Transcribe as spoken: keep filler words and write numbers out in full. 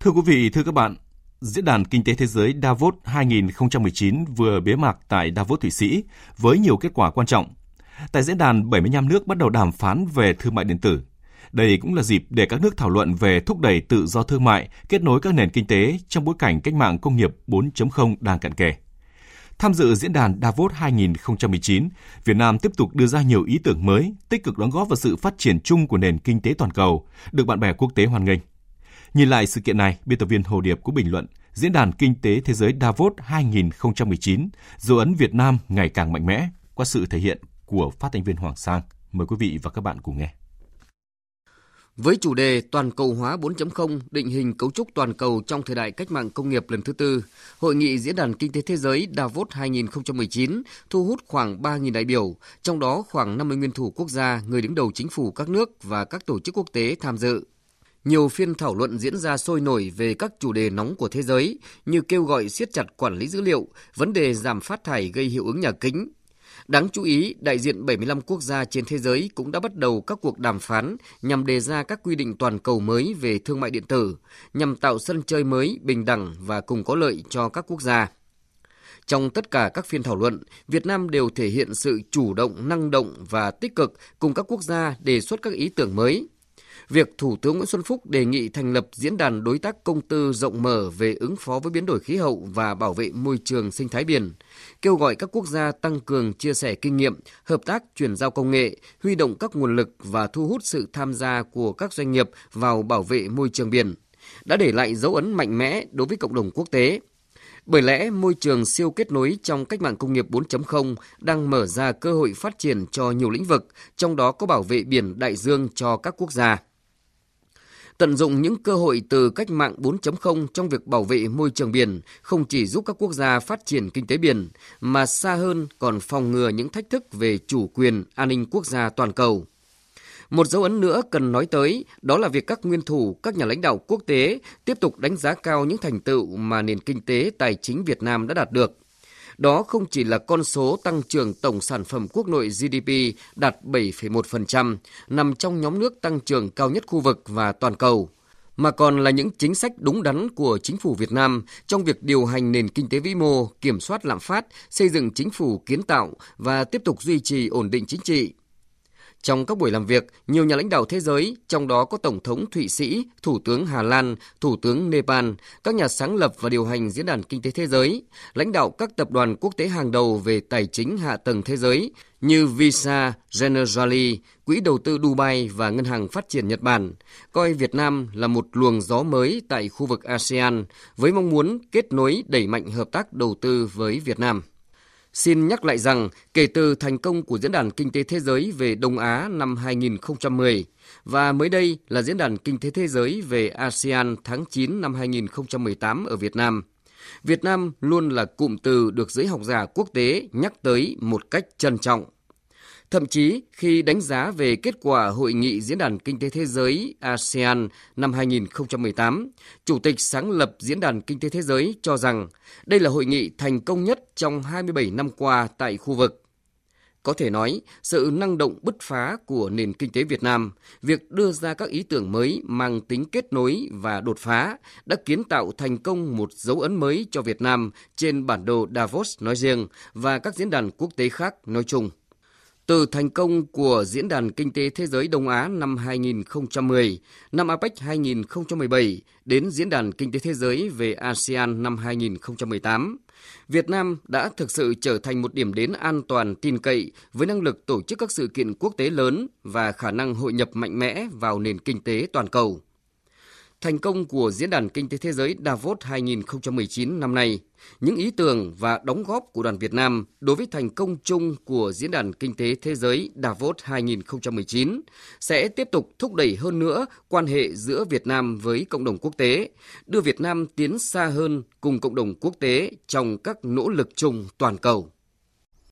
Thưa quý vị, thưa các bạn, Diễn đàn Kinh tế Thế giới Davos hai không một chín vừa bế mạc tại Davos, Thụy Sĩ với nhiều kết quả quan trọng. Tại diễn đàn, bảy mươi lăm nước bắt đầu đàm phán về thương mại điện tử. Đây cũng là dịp để các nước thảo luận về thúc đẩy tự do thương mại, kết nối các nền kinh tế trong bối cảnh cách mạng công nghiệp bốn chấm không đang cận kề. Tham dự diễn đàn Davos hai không một chín, Việt Nam tiếp tục đưa ra nhiều ý tưởng mới, tích cực đóng góp vào sự phát triển chung của nền kinh tế toàn cầu, được bạn bè quốc tế hoan nghênh. Nhìn lại sự kiện này, biên tập viên Hồ Điệp có bình luận Diễn đàn Kinh tế Thế giới Davos hai không một chín, dấu ấn Việt Nam ngày càng mạnh mẽ qua sự thể hiện của phát thanh viên Hoàng Sang. Mời quý vị và các bạn cùng nghe. Với chủ đề Toàn cầu hóa bốn chấm không, định hình cấu trúc toàn cầu trong thời đại cách mạng công nghiệp lần thứ tư, Hội nghị Diễn đàn Kinh tế Thế giới Davos hai không một chín thu hút khoảng ba nghìn đại biểu, trong đó khoảng năm mươi nguyên thủ quốc gia, người đứng đầu chính phủ các nước và các tổ chức quốc tế tham dự. Nhiều phiên thảo luận diễn ra sôi nổi về các chủ đề nóng của thế giới như kêu gọi siết chặt quản lý dữ liệu, vấn đề giảm phát thải gây hiệu ứng nhà kính. Đáng chú ý, đại diện bảy mươi lăm quốc gia trên thế giới cũng đã bắt đầu các cuộc đàm phán nhằm đề ra các quy định toàn cầu mới về thương mại điện tử, nhằm tạo sân chơi mới, bình đẳng và cùng có lợi cho các quốc gia. Trong tất cả các phiên thảo luận, Việt Nam đều thể hiện sự chủ động, năng động và tích cực cùng các quốc gia đề xuất các ý tưởng mới. Việc Thủ tướng Nguyễn Xuân Phúc đề nghị thành lập Diễn đàn Đối tác Công tư rộng mở về ứng phó với biến đổi khí hậu và bảo vệ môi trường sinh thái biển, kêu gọi các quốc gia tăng cường chia sẻ kinh nghiệm, hợp tác chuyển giao công nghệ, huy động các nguồn lực và thu hút sự tham gia của các doanh nghiệp vào bảo vệ môi trường biển, đã để lại dấu ấn mạnh mẽ đối với cộng đồng quốc tế. Bởi lẽ, môi trường siêu kết nối trong cách mạng công nghiệp bốn chấm không đang mở ra cơ hội phát triển cho nhiều lĩnh vực, trong đó có bảo vệ biển đại dương cho các quốc gia. Tận dụng những cơ hội từ cách mạng bốn chấm không trong việc bảo vệ môi trường biển không chỉ giúp các quốc gia phát triển kinh tế biển, mà xa hơn còn phòng ngừa những thách thức về chủ quyền, an ninh quốc gia toàn cầu. Một dấu ấn nữa cần nói tới, đó là việc các nguyên thủ, các nhà lãnh đạo quốc tế tiếp tục đánh giá cao những thành tựu mà nền kinh tế tài chính Việt Nam đã đạt được. Đó không chỉ là con số tăng trưởng tổng sản phẩm quốc nội G D P đạt bảy phẩy một phần trăm, nằm trong nhóm nước tăng trưởng cao nhất khu vực và toàn cầu, mà còn là những chính sách đúng đắn của chính phủ Việt Nam trong việc điều hành nền kinh tế vĩ mô, kiểm soát lạm phát, xây dựng chính phủ kiến tạo và tiếp tục duy trì ổn định chính trị. Trong các buổi làm việc, nhiều nhà lãnh đạo thế giới, trong đó có Tổng thống Thụy Sĩ, Thủ tướng Hà Lan, Thủ tướng Nepal, các nhà sáng lập và điều hành Diễn đàn Kinh tế Thế giới, lãnh đạo các tập đoàn quốc tế hàng đầu về tài chính hạ tầng thế giới như Visa, Generali, Quỹ đầu tư Dubai và Ngân hàng Phát triển Nhật Bản, coi Việt Nam là một luồng gió mới tại khu vực ASEAN với mong muốn kết nối đẩy mạnh hợp tác đầu tư với Việt Nam. Xin nhắc lại rằng, kể từ thành công của Diễn đàn Kinh tế Thế giới về Đông Á năm hai không một không và mới đây là Diễn đàn Kinh tế Thế giới về ASEAN tháng chín năm hai không một tám ở Việt Nam, Việt Nam luôn là cụm từ được giới học giả quốc tế nhắc tới một cách trân trọng. Thậm chí, khi đánh giá về kết quả Hội nghị Diễn đàn Kinh tế Thế giới ASEAN năm hai không một tám, Chủ tịch sáng lập Diễn đàn Kinh tế Thế giới cho rằng đây là hội nghị thành công nhất trong hai mươi bảy năm qua tại khu vực. Có thể nói, sự năng động bứt phá của nền kinh tế Việt Nam, việc đưa ra các ý tưởng mới mang tính kết nối và đột phá đã kiến tạo thành công một dấu ấn mới cho Việt Nam trên bản đồ Davos nói riêng và các diễn đàn quốc tế khác nói chung. Từ thành công của Diễn đàn Kinh tế Thế giới Đông Á năm hai không một không, năm a pếch hai không một bảy đến Diễn đàn Kinh tế Thế giới về ASEAN năm hai không một tám, Việt Nam đã thực sự trở thành một điểm đến an toàn tin cậy với năng lực tổ chức các sự kiện quốc tế lớn và khả năng hội nhập mạnh mẽ vào nền kinh tế toàn cầu. Thành công của Diễn đàn Kinh tế Thế giới Davos hai không một chín năm nay, những ý tưởng và đóng góp của đoàn Việt Nam đối với thành công chung của Diễn đàn Kinh tế Thế giới Davos hai không một chín sẽ tiếp tục thúc đẩy hơn nữa quan hệ giữa Việt Nam với cộng đồng quốc tế, đưa Việt Nam tiến xa hơn cùng cộng đồng quốc tế trong các nỗ lực chung toàn cầu.